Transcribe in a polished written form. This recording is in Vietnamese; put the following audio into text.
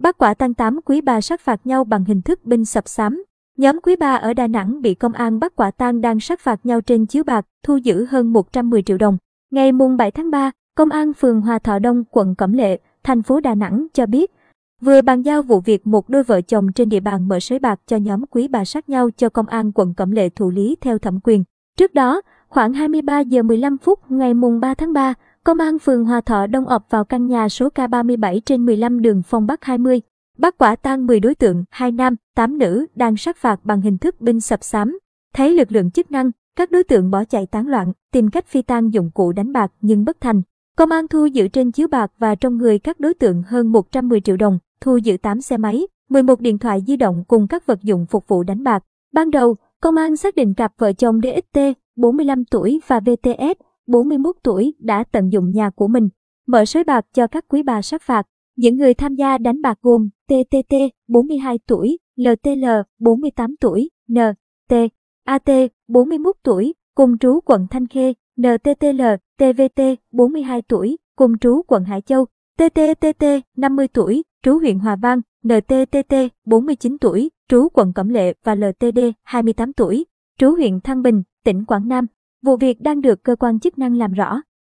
Bắt quả tang 8 quý bà sát phạt nhau bằng hình thức binh sập xám. Nhóm quý bà ở Đà Nẵng bị công an bắt quả tang đang sát phạt nhau trên chiếu bạc, thu giữ hơn 110 triệu đồng. Ngày mùng 7 tháng 3, Công an phường Hòa Thọ Đông, quận Cẩm Lệ, thành phố Đà Nẵng cho biết, vừa bàn giao vụ việc một đôi vợ chồng trên địa bàn mở sới bạc cho nhóm quý bà sát nhau cho Công an quận Cẩm Lệ thụ lý theo thẩm quyền. Trước đó, khoảng 23 giờ 15 phút ngày mùng 3 tháng 3, Công an phường Hòa Thọ Đông ập vào căn nhà số K37/15 đường Phong Bắc 20, bắt quả tang 10 đối tượng, 2 nam, 8 nữ đang sát phạt bằng hình thức binh sập xám. Thấy lực lượng chức năng, các đối tượng bỏ chạy tán loạn, tìm cách phi tang dụng cụ đánh bạc nhưng bất thành. Công an thu giữ trên chiếu bạc và trong người các đối tượng hơn 110 triệu đồng, thu giữ 8 xe máy, 11 điện thoại di động cùng các vật dụng phục vụ đánh bạc. Ban đầu, công an xác định cặp vợ chồng DXT, 45 tuổi và VTS, 41 tuổi đã tận dụng nhà của mình, mở sới bạc cho các quý bà sát phạt. Những người tham gia đánh bạc gồm TTT, 42 tuổi, LTL, 48 tuổi, NT, AT, 41 tuổi, cùng trú quận Thanh Khê, NTTL, TVT, 42 tuổi, cùng trú quận Hải Châu, TTTT, 50 tuổi, trú huyện Hòa Vang, NTTT, 49 tuổi, trú quận Cẩm Lệ và LTD, 28 tuổi, trú huyện Thăng Bình, tỉnh Quảng Nam. Vụ việc đang được cơ quan chức năng làm rõ.